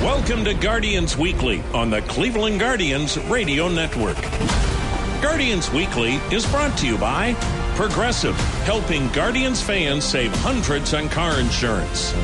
Welcome to Guardians Weekly on the Cleveland Guardians Radio Network. Guardians Weekly is brought to you by Progressive, helping Guardians fans save hundreds on car insurance.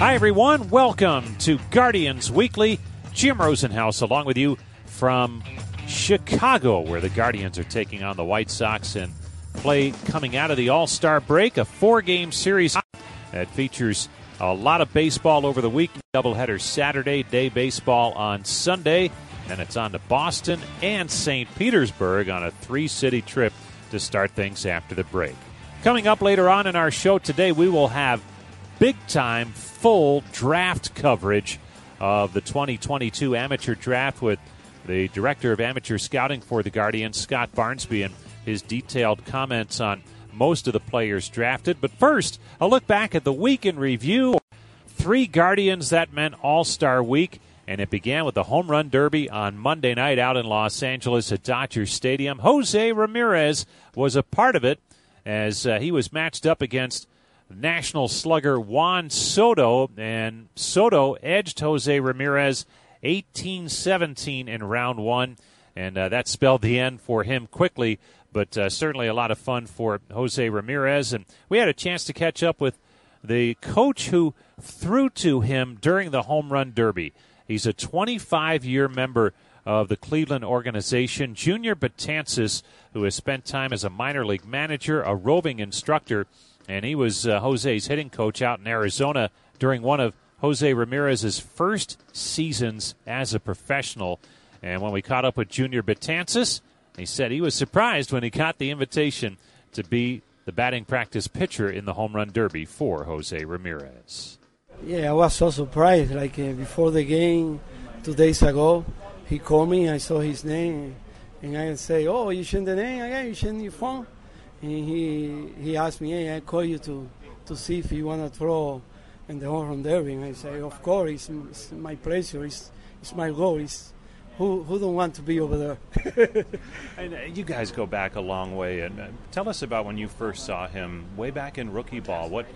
Hi, everyone. Welcome to Guardians Weekly. Jim Rosenhaus along with you from Chicago, where the Guardians are taking on the White Sox in play coming out of the All-Star break, a four-game series that features a lot of baseball over the week. Doubleheader Saturday, day baseball on Sunday, and it's on to Boston and St. Petersburg on a three-city trip to start things after the break. Coming up later on in our show today, we will have big-time, full draft coverage of the 2022 amateur draft with the director of amateur scouting for the Guardians, Scott Barnsby, and his detailed comments on most of the players drafted. But first, a look back at the week in review. Three Guardians, that meant All-Star Week, and it began with the Home Run Derby on Monday night out in Los Angeles at Dodger Stadium. Jose Ramirez was a part of it as he was matched up against National slugger Juan Soto, and Soto edged Jose Ramirez 18-17 in round one, and that spelled the end for him quickly, but certainly a lot of fun for Jose Ramirez. And we had a chance to catch up with the coach who threw to him during the Home Run Derby. He's a 25-year member of the Cleveland organization, Junior Betances, who has spent time as a minor league manager, a roving instructor, and he was Jose's hitting coach out in Arizona during one of Jose Ramirez's first seasons as a professional. And when we caught up with Junior Betances, he said he was surprised when he got the invitation to be the batting practice pitcher in the Home Run Derby for Jose Ramirez. Yeah, I was so surprised. Like before the game 2 days ago, he called me, I saw his name, and I say, oh, you send the name again, you send your phone? And he asked me, hey, I call you to see if you want to throw in the Home Run Derby. And I say, of course, it's my pleasure, it's my goal. It's, who don't want to be over there? And you guys go back a long way. And tell us about when you first saw him way back in rookie ball. What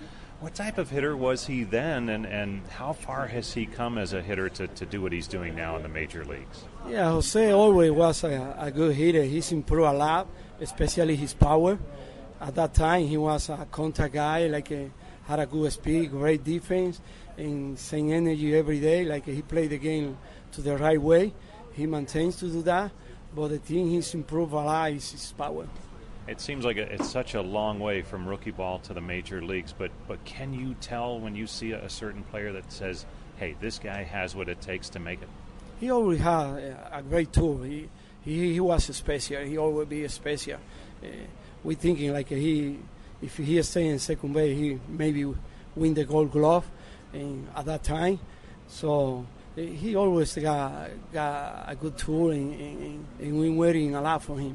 type of hitter was he then, and how far has he come as a hitter to do what he's doing now in the major leagues? Yeah, Jose always was a good hitter. He's improved a lot, especially his power. At that time, he was a contact guy, had a good speed, great defense, and same energy every day. He played the game to the right way. He maintains to do that, but the thing he's improved a lot is his power. It seems like it's such a long way from rookie ball to the major leagues, but can you tell when you see a certain player that says, hey, this guy has what it takes to make it? He always had a great tool. He was special. He always be special. We're thinking if he stay in second base, he maybe win the Gold Glove at that time. So he always got a good tool, and we're waiting a lot for him.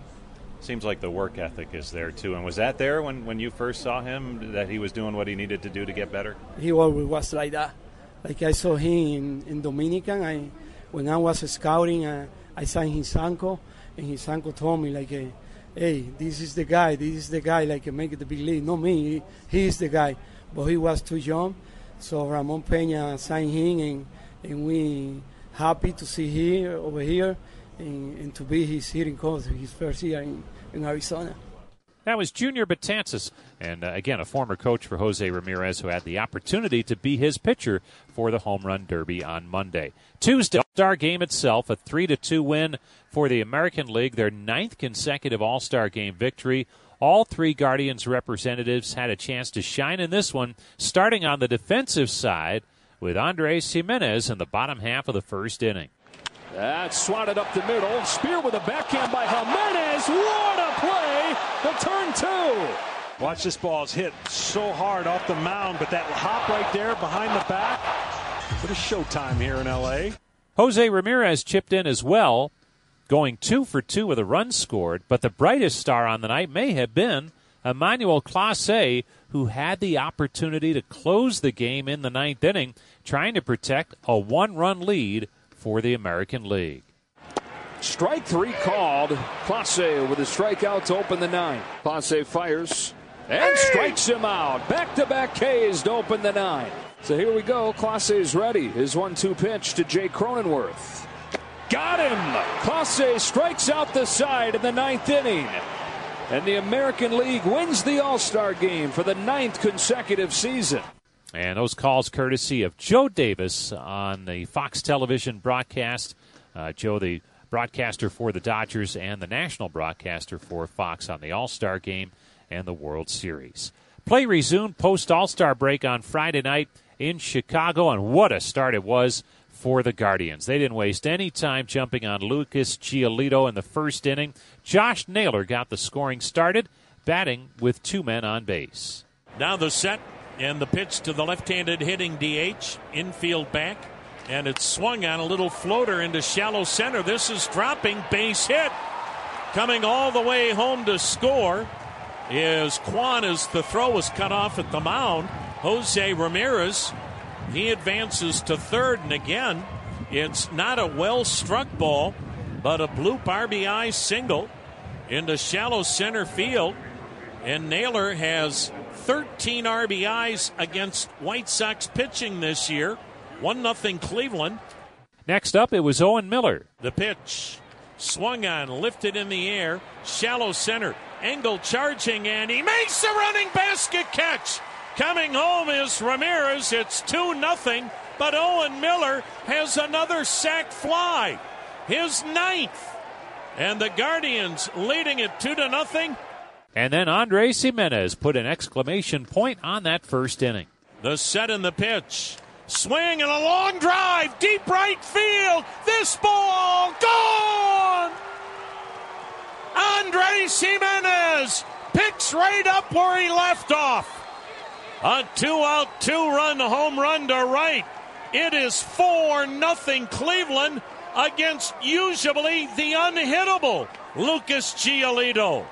Seems like the work ethic is there, too. And was that there when you first saw him, that he was doing what he needed to do to get better? He always was like that. I saw him in Dominican. When I was scouting, I signed his uncle, and his uncle told me, hey, this is the guy, make the big league. Not me, he is the guy. But he was too young, so Ramon Peña signed him, and we happy to see him over here. And to be his hitting coach his first year in Arizona. That was Junior Betances, and again, a former coach for Jose Ramirez who had the opportunity to be his pitcher for the Home Run Derby on Monday. Tuesday, All-Star game itself, a 3-2 win for the American League, their ninth consecutive All-Star game victory. All three Guardians representatives had a chance to shine in this one, starting on the defensive side with Andrés Giménez in the bottom half of the first inning. That's swatted up the middle. Spear with a backhand by Giménez. What a play! The turn two. Watch this ball's hit so hard off the mound, but that hop right there behind the back. What a showtime here in L.A. Jose Ramirez chipped in as well, going 2 for 2 with a run scored, but the brightest star on the night may have been Emmanuel Clase, who had the opportunity to close the game in the ninth inning, trying to protect a one-run lead for the American League. Strike three called. Clase with a strikeout to open the ninth. Clase fires and strikes him out. Back-to-back Ks to open the ninth. So here we go. Clase is ready. His 1-2 pitch to Jake Cronenworth. Got him! Clase strikes out the side in the ninth inning. And the American League wins the All-Star game for the ninth consecutive season. And those calls courtesy of Joe Davis on the Fox Television broadcast. Joe, the broadcaster for the Dodgers and the national broadcaster for Fox on the All-Star game and the World Series. Play resumed post-All-Star break on Friday night in Chicago, and what a start it was for the Guardians. They didn't waste any time jumping on Lucas Giolito in the first inning. Josh Naylor got the scoring started, batting with two men on base. Now the set and the pitch to the left-handed hitting DH, infield back, and it's swung on a little floater into shallow center. This is dropping, base hit. Coming all the way home to score is Juan as the throw was cut off at the mound. Jose Ramirez, he advances to third, and again, it's not a well-struck ball, but a bloop RBI single into shallow center field. And Naylor has 13 RBIs against White Sox pitching this year. 1-0 Cleveland. Next up, it was Owen Miller. The pitch swung on, lifted in the air, shallow center. Engel charging, and he makes a running basket catch. Coming home is Ramirez. It's 2-0, but Owen Miller has another sac fly, his ninth. And the Guardians leading it 2-0. And then Andrés Giménez put an exclamation point on that first inning. The set and the pitch. Swing and a long drive, deep right field. This ball gone! Andrés Giménez picks right up where he left off. A two-out, two-run home run to right. It is 4-0 Cleveland against usually the unhittable Lucas Giolito.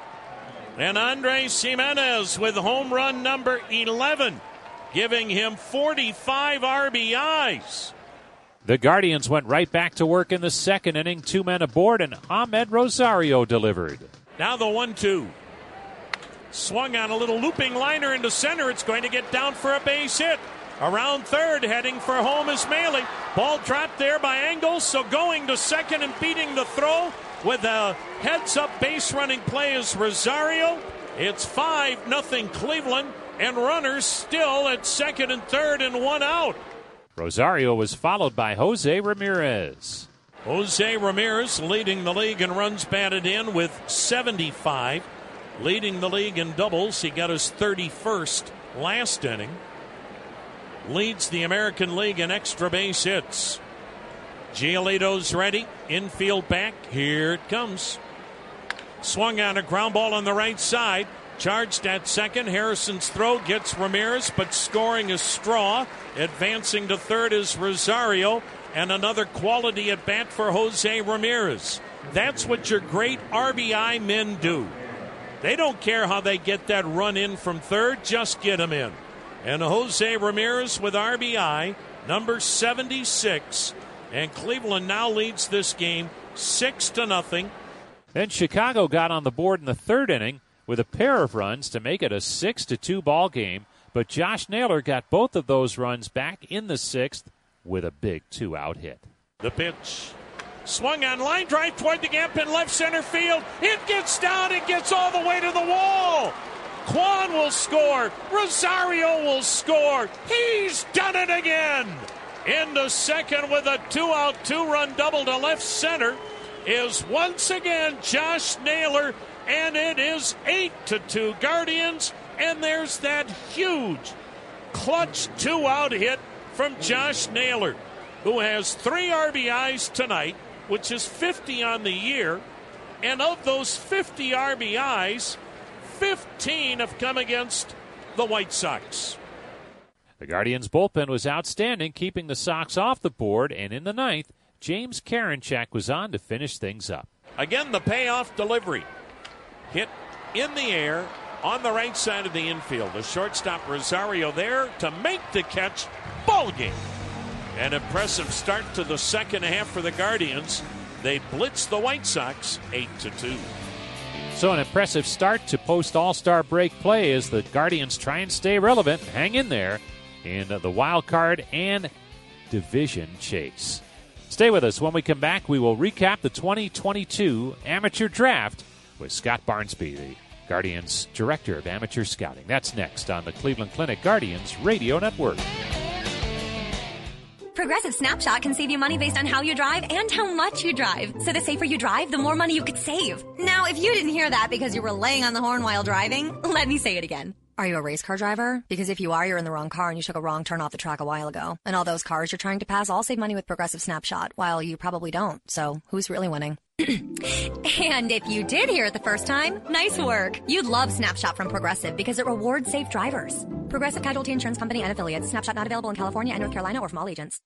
And Andrés Giménez with home run number 11, giving him 45 RBIs. The Guardians went right back to work in the second inning. Two men aboard, and Amed Rosario delivered. Now the 1-2. Swung on a little looping liner into center. It's going to get down for a base hit. Around third, heading for home is Maley. Ball dropped there by Engel, so going to second and beating the throw with a heads-up base-running play is Rosario. It's 5-0 Cleveland, and runners still at second and third and one out. Rosario was followed by Jose Ramirez. Jose Ramirez leading the league in runs batted in with 75. Leading the league in doubles. He got his 31st last inning. Leads the American League in extra base hits. Giolito's ready. Infield back. Here it comes. Swung on a ground ball on the right side. Charged at second. Harrison's throw gets Ramirez, but scoring is Straw. Advancing to third is Rosario. And another quality at bat for Jose Ramirez. That's what your great RBI men do. They don't care how they get that run in from third, just get them in. And Jose Ramirez with RBI, number 76. And Cleveland now leads this game 6-0. Then Chicago got on the board in the third inning with a pair of runs to make it a 6-2 ball game. But Josh Naylor got both of those runs back in the sixth with a big two-out hit. The pitch Swung on, line drive toward the gap in left center field. It gets down, it gets all the way to the wall. Quan will score. Rosario will score. He's done it again. Into second with a two-out, two-run double to left center is once again Josh Naylor, and it is 8-2 Guardians. And there's that huge clutch two-out hit from Josh Naylor, who has 3 RBIs tonight, which is 50 on the year. And of those 50 RBIs, 15 have come against the White Sox. The Guardians' bullpen was outstanding, keeping the Sox off the board, and in the ninth, James Karinchak was on to finish things up. Again, the payoff delivery. Hit in the air on the right side of the infield. The shortstop Rosario there to make the catch. Ball game. An impressive start to the second half for the Guardians. They blitz the White Sox 8-2. So an impressive start to post-All-Star break play as the Guardians try and stay relevant, hang in there in the wild card and division chase. Stay with us. When we come back, we will recap the 2022 amateur draft with Scott Barnsby, the Guardians' director of amateur scouting. That's next on the Cleveland Clinic Guardians Radio Network. Progressive Snapshot can save you money based on how you drive and how much you drive. So the safer you drive, the more money you could save. Now, if you didn't hear that because you were laying on the horn while driving, let me say it again. Are you a race car driver? Because if you are, you're in the wrong car and you took a wrong turn off the track a while ago. And all those cars you're trying to pass all save money with Progressive Snapshot, while you probably don't. So who's really winning? And if you did hear it the first time, nice work. You'd love Snapshot from Progressive because it rewards safe drivers. Progressive Casualty Insurance Company and affiliates. Snapshot not available in California and North Carolina or from all agents.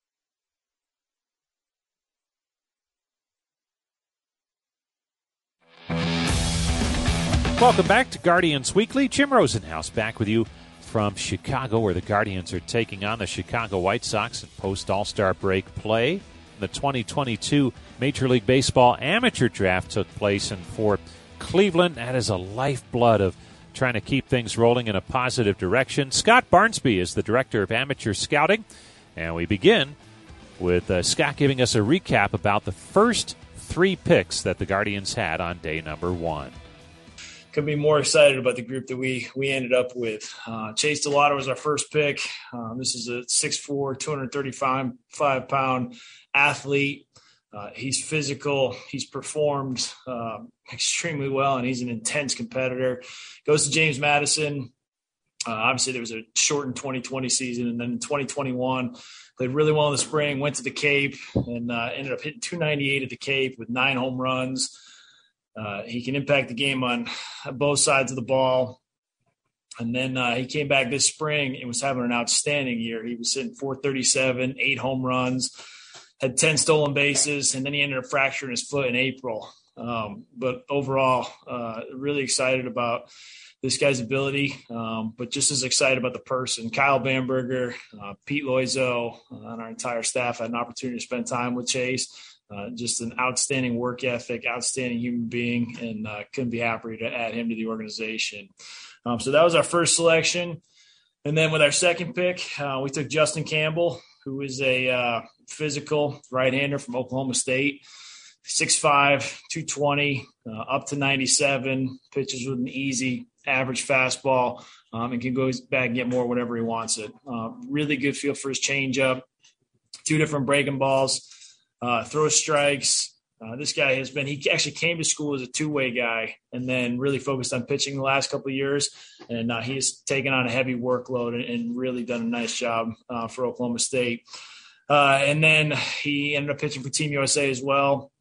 Welcome back to Guardians Weekly. Jim Rosenhaus back with you from Chicago, where the Guardians are taking on the Chicago White Sox in post-All-Star break play. The 2022 Major League Baseball amateur draft took place, and for Cleveland, that is a lifeblood of trying to keep things rolling in a positive direction. Scott Barnsby is the director of amateur scouting, and we begin with Scott giving us a recap about the first 3 picks that the Guardians had on day number 1. Could be more excited about the group that we ended up with. Chase Delotto was our first pick. This is a 6'4", 235-pound athlete. He's physical. He's performed extremely well, and he's an intense competitor. Goes to James Madison. Obviously, there was a shortened 2020 season, and then in 2021, played really well in the spring, went to the Cape, and ended up hitting 298 at the Cape with 9 home runs. He can impact the game on both sides of the ball. And then he came back this spring and was having an outstanding year. He was hitting 437, 8 home runs, had 10 stolen bases, and then he ended up fracturing his foot in April. But overall, really excited about this guy's ability, but just as excited about the person. Kyle Bamberger, Pete Loiseau, and our entire staff had an opportunity to spend time with Chase. Just an outstanding work ethic, outstanding human being, and couldn't be happier to add him to the organization. So that was our first selection. And then with our second pick, we took Justin Campbell, who is a physical right-hander from Oklahoma State, 6'5", 220, up to 97, pitches with an easy average fastball, and can go back and get more whenever he wants it. Really good feel for his changeup, 2 different breaking balls. Throw strikes. This guy has been – he actually came to school as a two-way guy and then really focused on pitching the last couple of years, and he has taken on a heavy workload and really done a nice job for Oklahoma State. And then he ended up pitching for Team USA as well.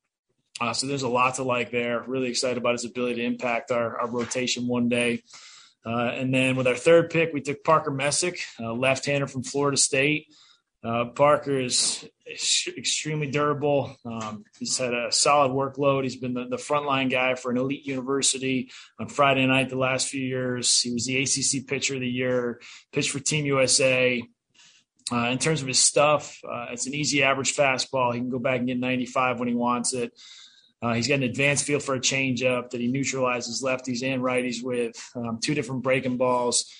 So there's a lot to like there. Really excited about his ability to impact our rotation one day. And then with our third pick, we took Parker Messick, left-hander from Florida State. Parker is extremely durable. He's had a solid workload. He's been the frontline guy for an elite university on Friday night the last few years. He was the ACC Pitcher of the Year, pitched for Team USA. In terms of his stuff, it's an easy average fastball. He can go back and get 95 when he wants it. He's got an advanced feel for a changeup that he neutralizes lefties and righties with, two different breaking balls,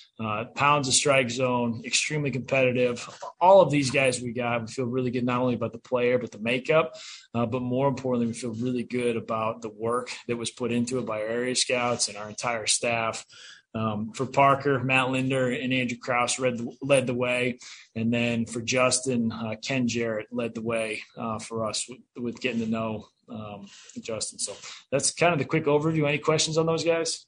pounds the strike zone, extremely competitive. All of these guys we got, we feel really good not only about the player but the makeup, but more importantly, we feel really good about the work that was put into it by our area scouts and our entire staff. For Parker, Matt Linder and Andrew Krause led the way. And then for Justin, Ken Jarrett led the way for us with getting to know Justin. So that's kind of the quick overview. Any questions on those guys?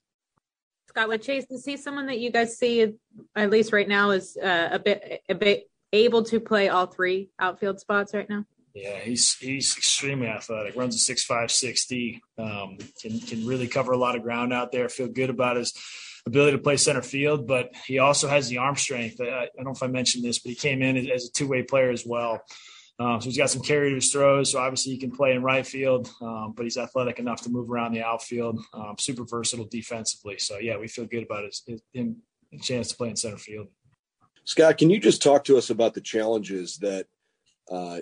Scott, with Chase, to see someone that you guys see, at least right now, is a bit able to play all three outfield spots right now? Yeah, he's extremely athletic, runs a 6'5", 60, can really cover a lot of ground out there, feel good about his ability to play center field, but he also has the arm strength. I don't know if I mentioned this, but he came in as a two-way player as well. So he's got some carry to his throws, so obviously he can play in right field, but he's athletic enough to move around the outfield, super versatile defensively. So, yeah, we feel good about his chance to play in center field. Scott, can you just talk to us about the challenges that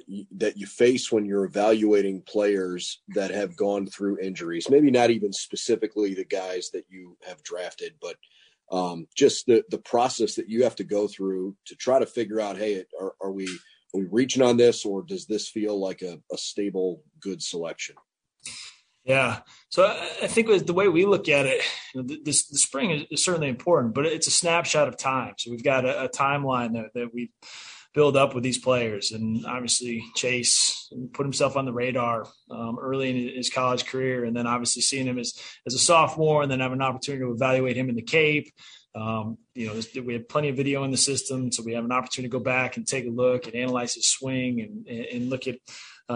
you face when you're evaluating players that have gone through injuries, maybe not even specifically the guys that you have drafted, but just the process that you have to go through to try to figure out, hey, are we reaching on this, or does this feel like a stable, good selection? Yeah. So I think the way we look at it, the spring is certainly important, but it's a snapshot of time. So we've got a timeline that we've build up with these players. And obviously Chase put himself on the radar early in his college career. And then obviously seeing him as a sophomore and then have an opportunity to evaluate him in the Cape. We have plenty of video in the system. So we have an opportunity to go back and take a look and analyze his swing and look at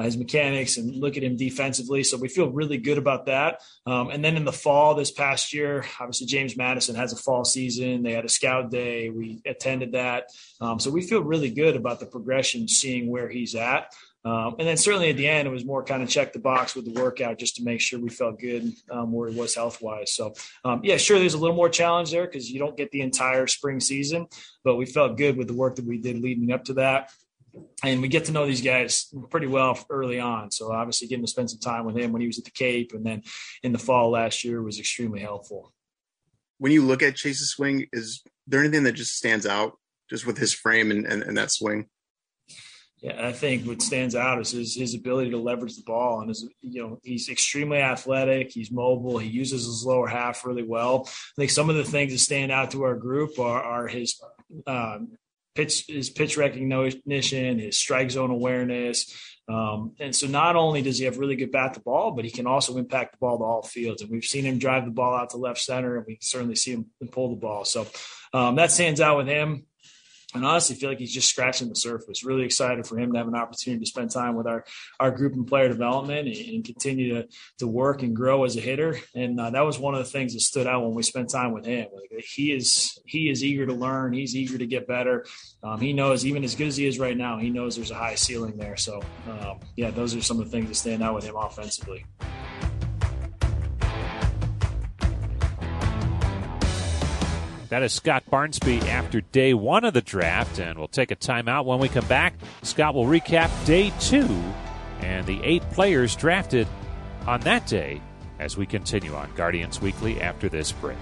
his mechanics and look at him defensively. So we feel really good about that. And then in the fall this past year, obviously James Madison has a fall season. They had a scout day. We attended that. So we feel really good about the progression, seeing where he's at. And then certainly at the end, it was more kind of check the box with the workout just to make sure we felt good where he was health-wise. So, yeah, sure, there's a little more challenge there because you don't get the entire spring season, but we felt good with the work that we did leading up to that. And we get to know these guys pretty well early on. So obviously getting to spend some time with him when he was at the Cape and then in the fall last year was extremely helpful. When you look at Chase's swing, is there anything that just stands out just with his frame and that swing? Yeah, I think what stands out is his ability to leverage the ball, and he's extremely athletic. He's mobile. He uses his lower half really well. I think some of the things that stand out to our group are his pitch recognition, his strike zone awareness. And so not only does he have really good bat to ball, but he can also impact the ball to all fields. And we've seen him drive the ball out to left center, and we certainly see him pull the ball. So that stands out with him. And honestly, I feel like he's just scratching the surface. Really excited for him to have an opportunity to spend time with our group and player development and continue to work and grow as a hitter. And that was one of the things that stood out when we spent time with him. Like, he is eager to learn. He's eager to get better. He knows, even as good as he is right now, he knows there's a high ceiling there. So, yeah, those are some of the things that stand out with him offensively. That is Scott Barnsby after day one of the draft, and we'll take a timeout. When we come back, Scott will recap day two and the 8 players drafted on that day as we continue on Guardians Weekly after this break.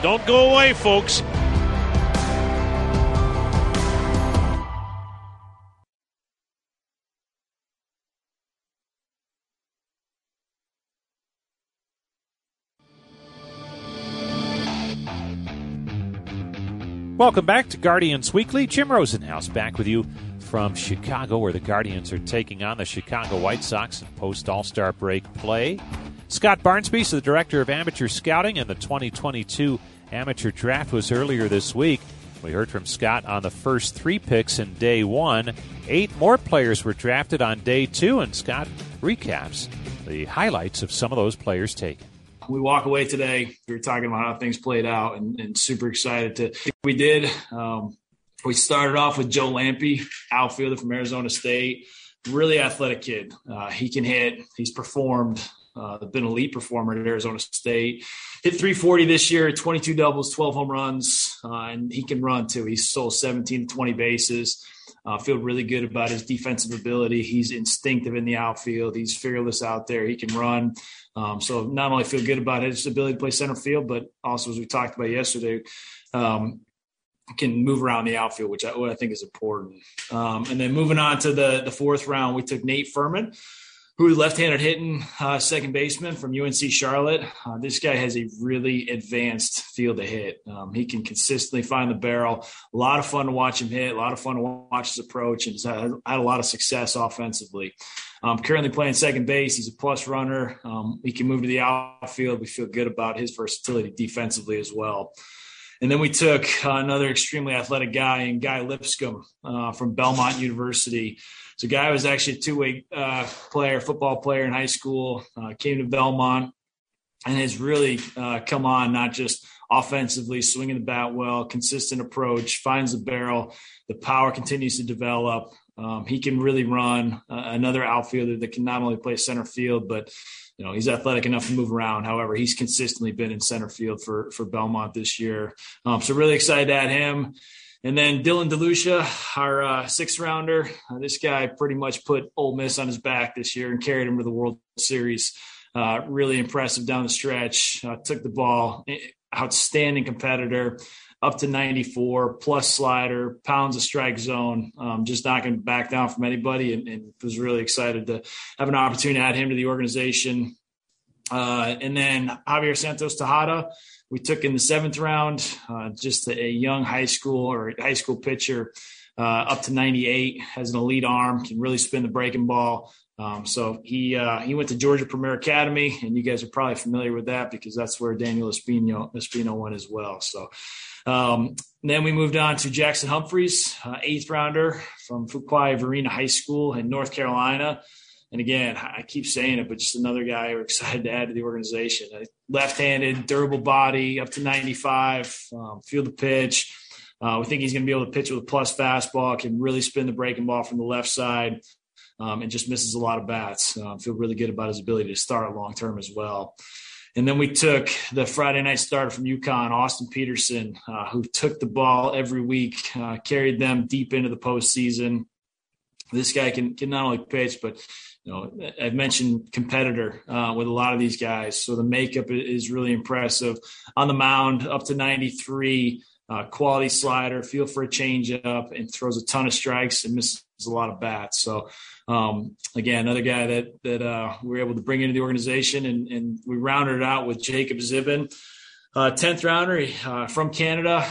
Don't go away, folks. Welcome back to Guardians Weekly. Jim Rosenhaus back with you from Chicago, where the Guardians are taking on the Chicago White Sox in post-All-Star break play. Scott Barnsby is the Director of Amateur Scouting, and the 2022 Amateur Draft was earlier this week. We heard from Scott on the first 3 picks in day one. 8 more players were drafted on day two, and Scott recaps the highlights of some of those players taken. We walk away today. We were talking about how things played out and super excited to. We did. We started off with Joe Lampe, outfielder from Arizona State. Really athletic kid. He can hit. He's performed. Been an elite performer at Arizona State. Hit 340 this year, 22 doubles, 12 home runs, and he can run too. He's stole 17 to 20 bases. Feel really good about his defensive ability. He's instinctive in the outfield. He's fearless out there. He can run. So not only feel good about his ability to play center field, but also, as we talked about yesterday, can move around the outfield, which I think is important. And then moving on to the fourth round, we took Nate Furman, who is left-handed hitting second baseman from UNC Charlotte. This guy has a really advanced field to hit. He can consistently find the barrel. A lot of fun to watch him hit, a lot of fun to watch his approach, and he's had a lot of success offensively. Currently playing second base. He's a plus runner. He can move to the outfield. We feel good about his versatility defensively as well. And then we took another extremely athletic guy in Guy Lipscomb from Belmont University. So Guy was actually a two-way football player in high school, came to Belmont and has really come on, not just offensively, swinging the bat well, consistent approach, finds the barrel. The power continues to develop. He can really run. Another outfielder that can not only play center field, but he's athletic enough to move around. However, he's consistently been in center field for Belmont this year. So really excited to add him. And then Dylan DeLucia, our sixth rounder. This guy pretty much put Ole Miss on his back this year and carried him to the World Series. Really impressive down the stretch. Took the ball. Outstanding competitor. Up to 94, plus slider, pounds of strike zone, just not going to back down from anybody, and was really excited to have an opportunity to add him to the organization. And then Javier Santos Tejada, we took in the seventh round, just a young high school pitcher, up to 98, has an elite arm, can really spin the breaking ball. So he went to Georgia Premier Academy, and you guys are probably familiar with that because that's where Daniel Espino went as well. So then we moved on to Jackson Humphreys, eighth rounder from Fuquay Varina High School in North Carolina. And again, I keep saying it, but just another guy we're excited to add to the organization. Left-handed, durable body, up to 95, field to pitch. We think he's going to be able to pitch with a plus fastball, can really spin the breaking ball from the left side. And just misses a lot of bats. Feel really good about his ability to start long-term as well. And then we took the Friday night starter from UConn, Austin Peterson, who took the ball every week, carried them deep into the postseason. This guy can not only pitch, but I've mentioned competitor with a lot of these guys. So the makeup is really impressive. On the mound, up to 93, quality slider, feel for a changeup, and throws a ton of strikes and misses a lot of bats. So again, another guy that we were able to bring into the organization, and we rounded it out with Jacob Zibin, 10th rounder from Canada,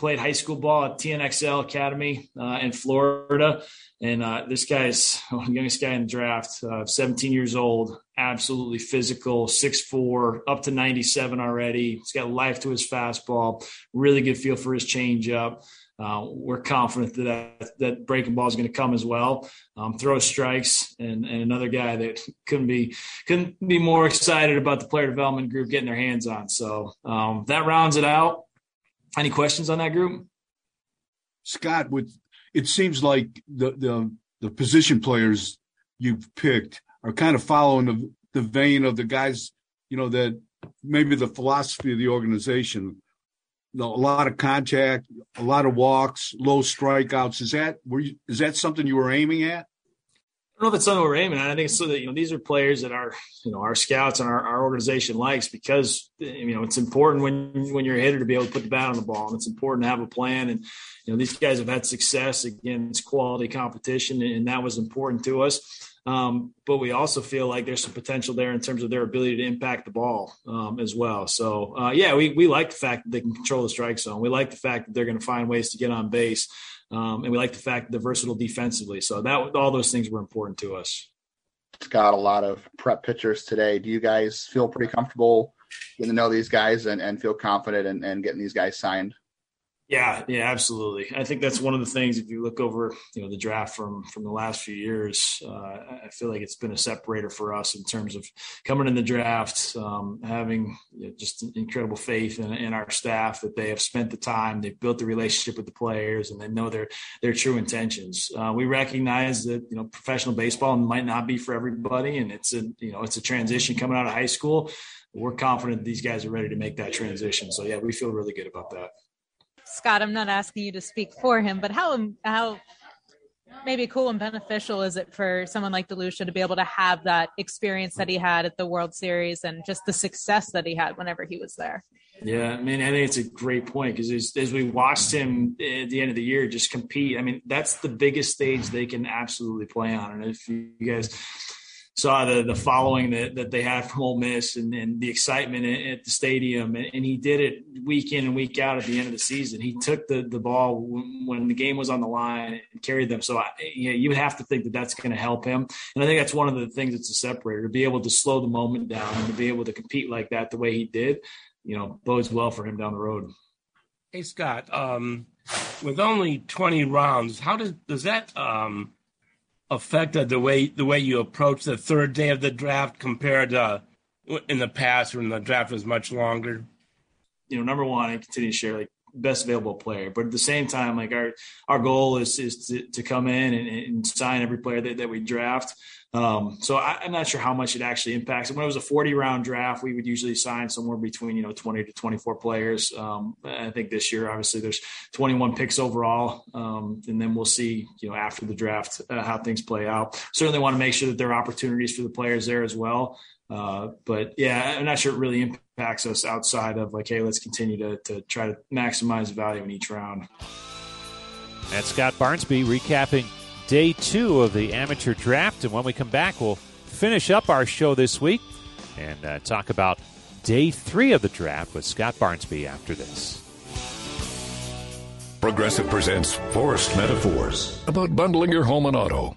played high school ball at TNXL Academy in Florida. And this guy is the youngest guy in the draft, 17 years old, absolutely physical, 6'4", up to 97 already. He's got life to his fastball, really good feel for his changeup. We're confident that breaking ball is going to come as well. Throw strikes, and another guy that couldn't be more excited about the player development group getting their hands on. So that rounds it out. Any questions on that group? Scott, it seems like the position players you've picked are kind of following the vein of the guys, that maybe the philosophy of the organization. A lot of contact, a lot of walks, low strikeouts. Is that something you were aiming at? I don't know if it's something we're aiming at. I think so that these are players that our our scouts and our organization likes, because it's important when you're a hitter to be able to put the bat on the ball, and it's important to have a plan. And these guys have had success against quality competition, and that was important to us. But we also feel like there's some potential there in terms of their ability to impact the ball as well. So, we like the fact that they can control the strike zone. We like the fact that they're going to find ways to get on base. And we like the fact that they're versatile defensively. So all those things were important to us. It's got a lot of prep pitchers today. Do you guys feel pretty comfortable getting to know these guys and feel confident and getting these guys signed? Yeah, absolutely. I think that's one of the things, if you look over, the draft from the last few years, I feel like it's been a separator for us in terms of coming in the draft, having just incredible faith in our staff that they have spent the time, they've built the relationship with the players, and they know their true intentions. We recognize that, professional baseball might not be for everybody. And it's a transition coming out of high school. We're confident these guys are ready to make that transition. So yeah, we feel really good about that. Scott, I'm not asking you to speak for him, but how maybe cool and beneficial is it for someone like DeLucia to be able to have that experience that he had at the World Series and just the success that he had whenever he was there? Yeah, I mean, I think it's a great point, because as we watched him at the end of the year just compete, I mean, that's the biggest stage they can absolutely play on. And if you guys saw the following that they had from Ole Miss and the excitement at the stadium. And he did it week in and week out at the end of the season. He took the ball when the game was on the line and carried them. So you would have to think that that's going to help him. And I think that's one of the things that's a separator, to be able to slow the moment down and to be able to compete like that the way he did, bodes well for him down the road. Hey, Scott, with only 20 rounds, how does that affected the way you approach the third day of the draft compared to in the past when the draft was much longer? Number one, I continue to share best available player, but at the same time, our goal is to come in and sign every player that we draft. So I'm not sure how much it actually impacts. When it was a 40-round draft, we would usually sign somewhere between 20 to 24 players. I think this year, obviously, there's 21 picks overall, and then we'll see after the draft how things play out. Certainly want to make sure that there are opportunities for the players there as well. But yeah, I'm not sure it really impacts us outside of hey, let's continue to try to maximize value in each round. That's Scott Barnsby recapping Day 2 of the amateur draft, and when we come back, we'll finish up our show this week and talk about Day 3 of the draft with Scott Barnsby after this. Progressive presents Forest Metaphors about bundling your home and auto.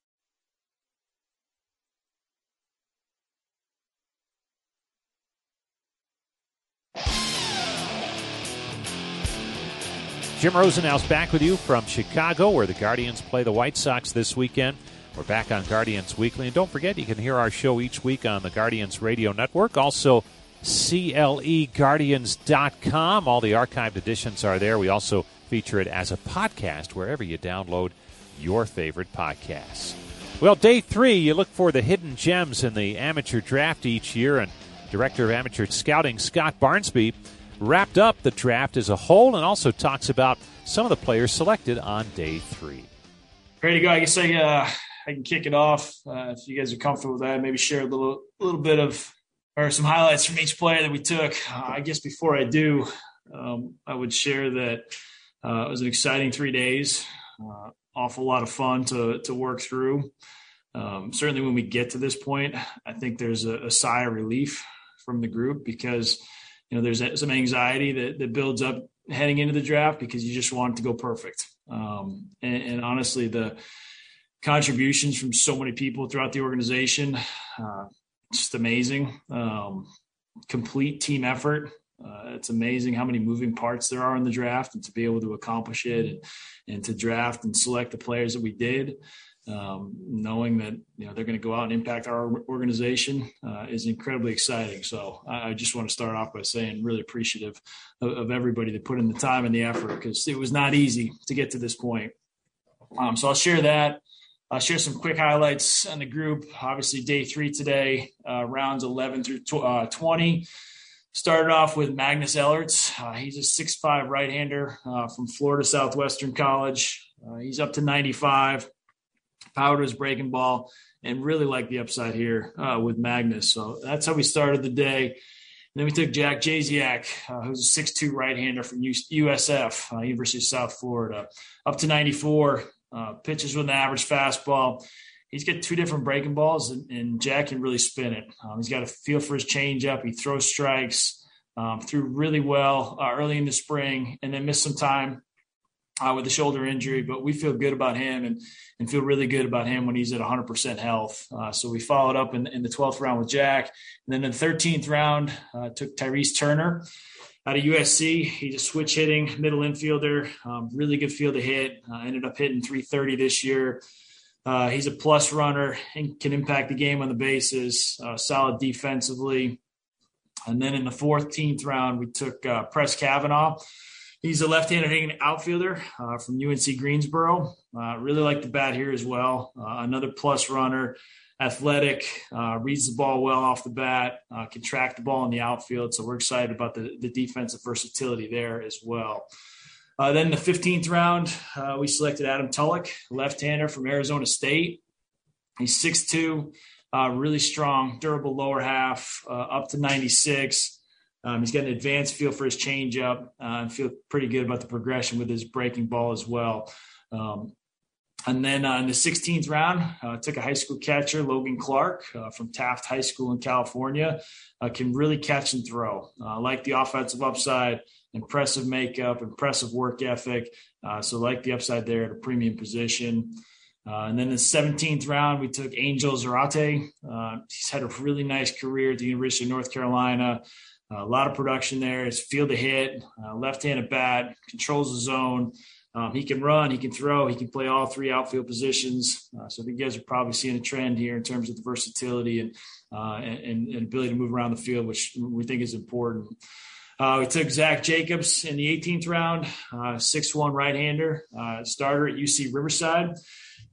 Jim Rosenhaus back with you from Chicago, where the Guardians play the White Sox this weekend. We're back on Guardians Weekly. And don't forget, you can hear our show each week on the Guardians Radio Network. Also, CLEGuardians.com. All the archived editions are there. We also feature it as a podcast wherever you download your favorite podcasts. Well, Day 3, you look for the hidden gems in the amateur draft each year. And Director of Amateur Scouting Scott Barnsby wrapped up the draft as a whole and also talks about some of the players selected on Day 3. Ready to go. I guess I can kick it off. If you guys are comfortable with that, maybe share a little bit of, or some highlights from each player that we took. I guess before I do, I would share that it was an exciting 3 days. Awful lot of fun to work through. Certainly when we get to this point, I think there's a sigh of relief from the group, because there's some anxiety that builds up heading into the draft, because you just want it to go perfect. And honestly, the contributions from so many people throughout the organization, just amazing. Complete team effort. It's amazing how many moving parts there are in the draft, and to be able to accomplish it and to draft and select the players that we did, knowing that they're going to go out and impact our organization is incredibly exciting. So I just want to start off by saying really appreciative of everybody that put in the time and the effort, because it was not easy to get to this point. So I'll share that. I'll share some quick highlights on the group. Obviously, Day 3 today, rounds 11 through 20. Started off with Magnus Ellerts. He's a 6'5" right-hander from Florida Southwestern College. He's up to 95. Power to his breaking ball, and really like the upside here with Magnus. So that's how we started the day. And then we took Jack Jasiak, who's a 6'2" right-hander from USF, University of South Florida, up to 94. pitches with an average fastball. He's got two different breaking balls, and Jack can really spin it. He's got a feel for his changeup. He throws strikes, threw really well early in the spring, and then missed some time with a shoulder injury. But we feel good about him and feel really good about him when he's at 100% health. So we followed up in the 12th round with Jack. And then in the 13th round, took Tyrese Turner out of USC. He's a switch hitting middle infielder, really good field to hit, ended up hitting 330 this year. He's a plus runner and can impact the game on the bases, solid defensively. And then in the 14th round, we took Press Kavanaugh. He's a left-handed hitting outfielder from UNC Greensboro. Really like the bat here as well. Another plus runner, athletic, reads the ball well off the bat, can track the ball in the outfield. So we're excited about the defensive versatility there as well. Then in the 15th round, we selected Adam Tulloch, left-hander from Arizona State. He's 6'2", really strong, durable lower half, up to 96. He's got an advanced feel for his changeup and feel pretty good about the progression with his breaking ball as well. And then in the 16th round, took a high school catcher, Logan Clark from Taft High School in California. Can really catch and throw. Like the offensive upside, impressive makeup, impressive work ethic. So like the upside there at a premium position. And then in the 17th round, we took Angel Zarate. He's had a really nice career at the University of North Carolina. A lot of production there. His field to hit, left-handed bat, controls the zone. He can run, he can throw, he can play all three outfield positions. So I think you guys are probably seeing a trend here in terms of the versatility and ability to move around the field, which we think is important. We took Zach Jacobs in the 18th round, 6'1" right-hander, starter at UC Riverside.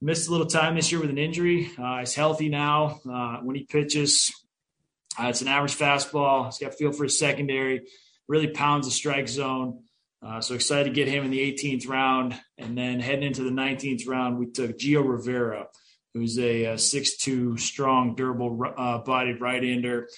Missed a little time this year with an injury. He's healthy now. When he pitches, it's an average fastball. He's got feel for his secondary, really pounds the strike zone. So excited to get him in the 18th round. And then heading into the 19th round, we took Gio Rivera, who's a 6'2", strong, durable-bodied right-hander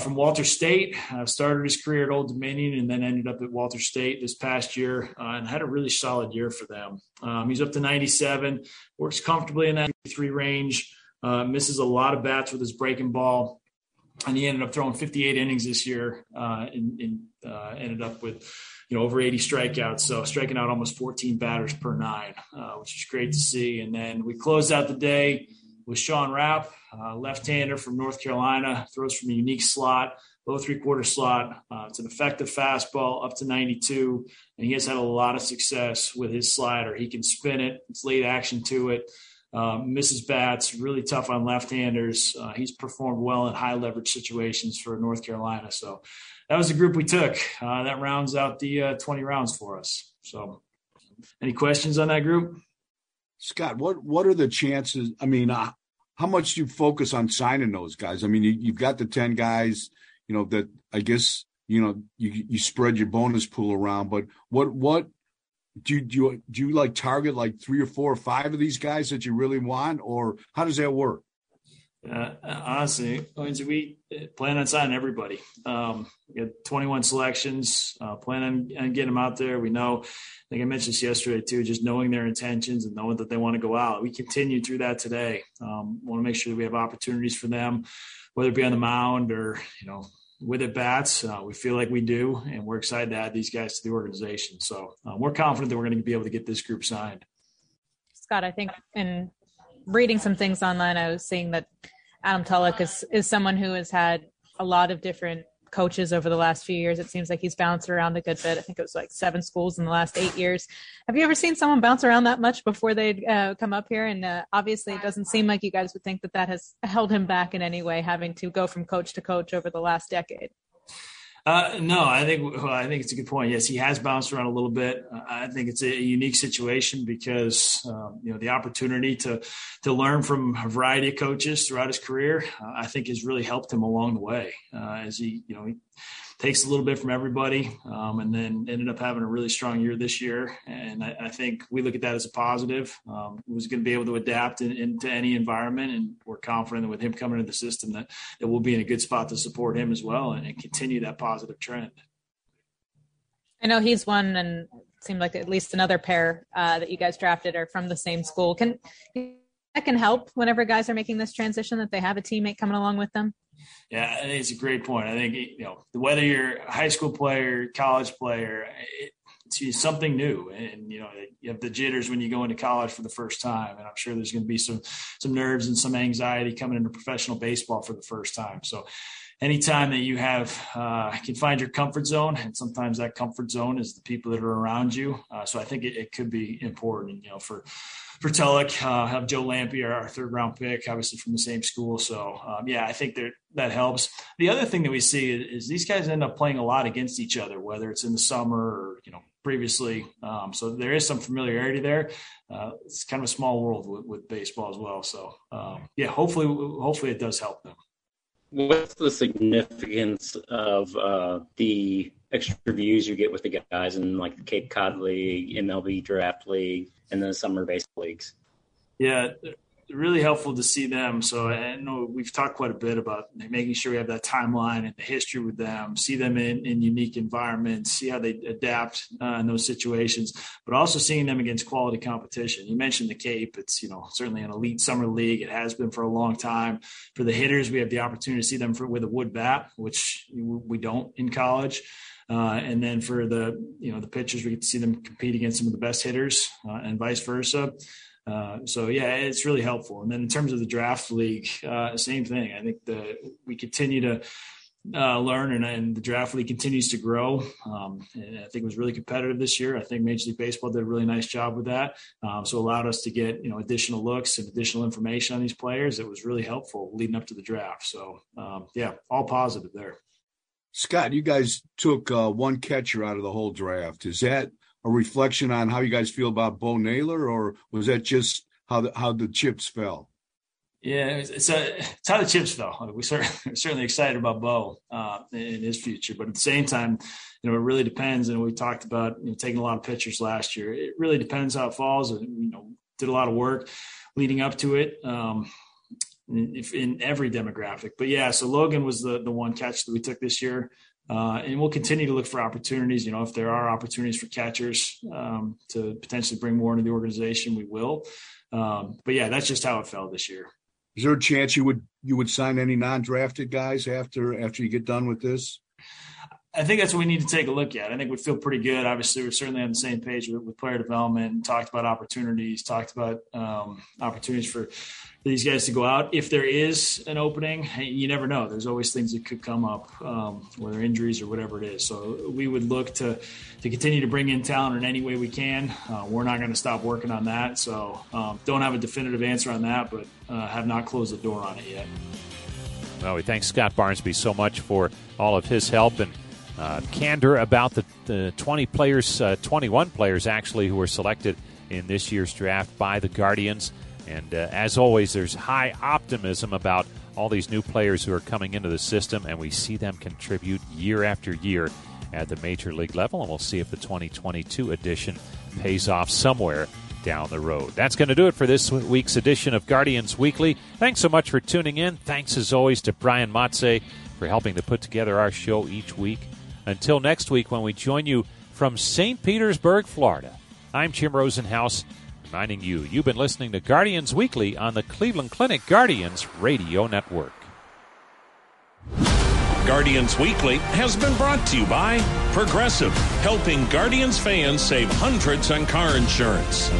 from Walter State. Started his career at Old Dominion and then ended up at Walter State this past year and had a really solid year for them. He's up to 97, works comfortably in that 3 range, misses a lot of bats with his breaking ball. And he ended up throwing 58 innings this year and ended up with, over 80 strikeouts. So striking out almost 14 batters per 9, which is great to see. And then we closed out the day with Sean Rapp, left-hander from North Carolina, throws from a unique slot, low three-quarter slot. It's an effective fastball up to 92. And he has had a lot of success with his slider. He can spin it. It's late action to it. Misses bats, really tough on left-handers. He's performed well in high-leverage situations for North Carolina. So that was the group we took. That rounds out the 20 rounds for us. So any questions on that group? Scott, what are the chances? I mean, how much do you focus on signing those guys? I mean, you've got the 10 guys, that I guess, you spread your bonus pool around. But what do you like target like 3 or 4 or 5 of these guys that you really want, or how does that work? Honestly, we plan on signing everybody. We got 21 selections, plan on getting them out there. We know, I think I mentioned this yesterday too, just knowing their intentions and knowing that they want to go out. We continue through that today. Want to make sure that we have opportunities for them, whether it be on the mound or, with at bats. We feel like we do, and we're excited to add these guys to the organization. So we're confident that we're going to be able to get this group signed. Scott, I think in reading some things online, I was seeing that Adam Tulloch is someone who has had a lot of different coaches over the last few years. It seems like he's bounced around a good bit. I think it was like 7 schools in the last 8 years. Have you ever seen someone bounce around that much before they'd come up here? And obviously it doesn't seem like you guys would think that has held him back in any way, having to go from coach to coach over the last decade. No, I think it's a good point. Yes, he has bounced around a little bit. I think it's a unique situation because the opportunity to learn from a variety of coaches throughout his career, I think has really helped him along the way as he he takes a little bit from everybody and then ended up having a really strong year this year. And I think we look at that as a positive. He was going to be able to adapt into any environment, and we're confident that with him coming into the system that we'll be in a good spot to support him as well and continue that positive trend. I know he's one, and seemed like at least another pair that you guys drafted are from the same school. That can help whenever guys are making this transition, that they have a teammate coming along with them. Yeah, it's a great point. I think, whether you're a high school player, college player, it's something new. And, you have the jitters when you go into college for the first time. And I'm sure there's going to be some nerves and some anxiety coming into professional baseball for the first time. So anytime that you can find your comfort zone, and sometimes that comfort zone is the people that are around you. So I think it could be important, for Tulloch, have Joe Lampe, our third round pick, obviously from the same school. So I think that helps. The other thing that we see is these guys end up playing a lot against each other, whether it's in the summer or, previously. So there is some familiarity there. It's kind of a small world with baseball as well. So hopefully it does help them. What's the significance of the extra views you get with the guys in like the Cape Cod League, MLB Draft League, and the summer baseball leagues? Yeah, really helpful to see them. So I know we've talked quite a bit about making sure we have that timeline and the history with them, see them in unique environments, see how they adapt in those situations, but also seeing them against quality competition. You mentioned the Cape. It's, certainly an elite summer league. It has been for a long time. For the hitters, we have the opportunity to see them with a wood bat, which we don't in college. And then for the pitchers, we get to see them compete against some of the best hitters and vice versa. It's really helpful. And then in terms of the draft league, same thing. I think we continue to learn and the draft league continues to grow. And I think it was really competitive this year. I think Major League Baseball did a really nice job with that. So allowed us to get, additional looks and additional information on these players. It was really helpful leading up to the draft. So all positive there. Scott, you guys took one catcher out of the whole draft. Is that a reflection on how you guys feel about Bo Naylor, or was that just how the chips fell? Yeah, it's how the chips fell. We're certainly excited about Bo in his future, but at the same time, it really depends. And we talked about taking a lot of pictures last year. It really depends how it falls. And did a lot of work leading up to it. In every demographic, but so Logan was the one catch that we took this year, and we'll continue to look for opportunities. If there are opportunities for catchers to potentially bring more into the organization, we will. That's just how it fell this year. Is there a chance you would sign any non-drafted guys after you get done with this? I think that's what we need to take a look at. I think we feel pretty good. Obviously, we're certainly on the same page with player development, talked about opportunities, opportunities for these guys to go out. If there is an opening, you never know. There's always things that could come up, whether injuries or whatever it is. So we would look to continue to bring in talent in any way we can. We're not going to stop working on that. So don't have a definitive answer on that, but have not closed the door on it yet. Well, we thank Scott Barnsby so much for all of his help and candor about the 21 players actually who were selected in this year's draft by the Guardians. And as always, there's high optimism about all these new players who are coming into the system, and we see them contribute year after year at the major league level. And we'll see if the 2022 edition pays off somewhere down the road. That's going to do it for this week's edition of Guardians Weekly. Thanks so much for tuning in. Thanks as always to Brian Motze for helping to put together our show each week. Until next week when we join you from St. Petersburg, Florida, I'm Jim Rosenhaus reminding you you've been listening to Guardians Weekly on the Cleveland Clinic Guardians Radio Network. Guardians Weekly has been brought to you by Progressive, helping Guardians fans save hundreds on car insurance.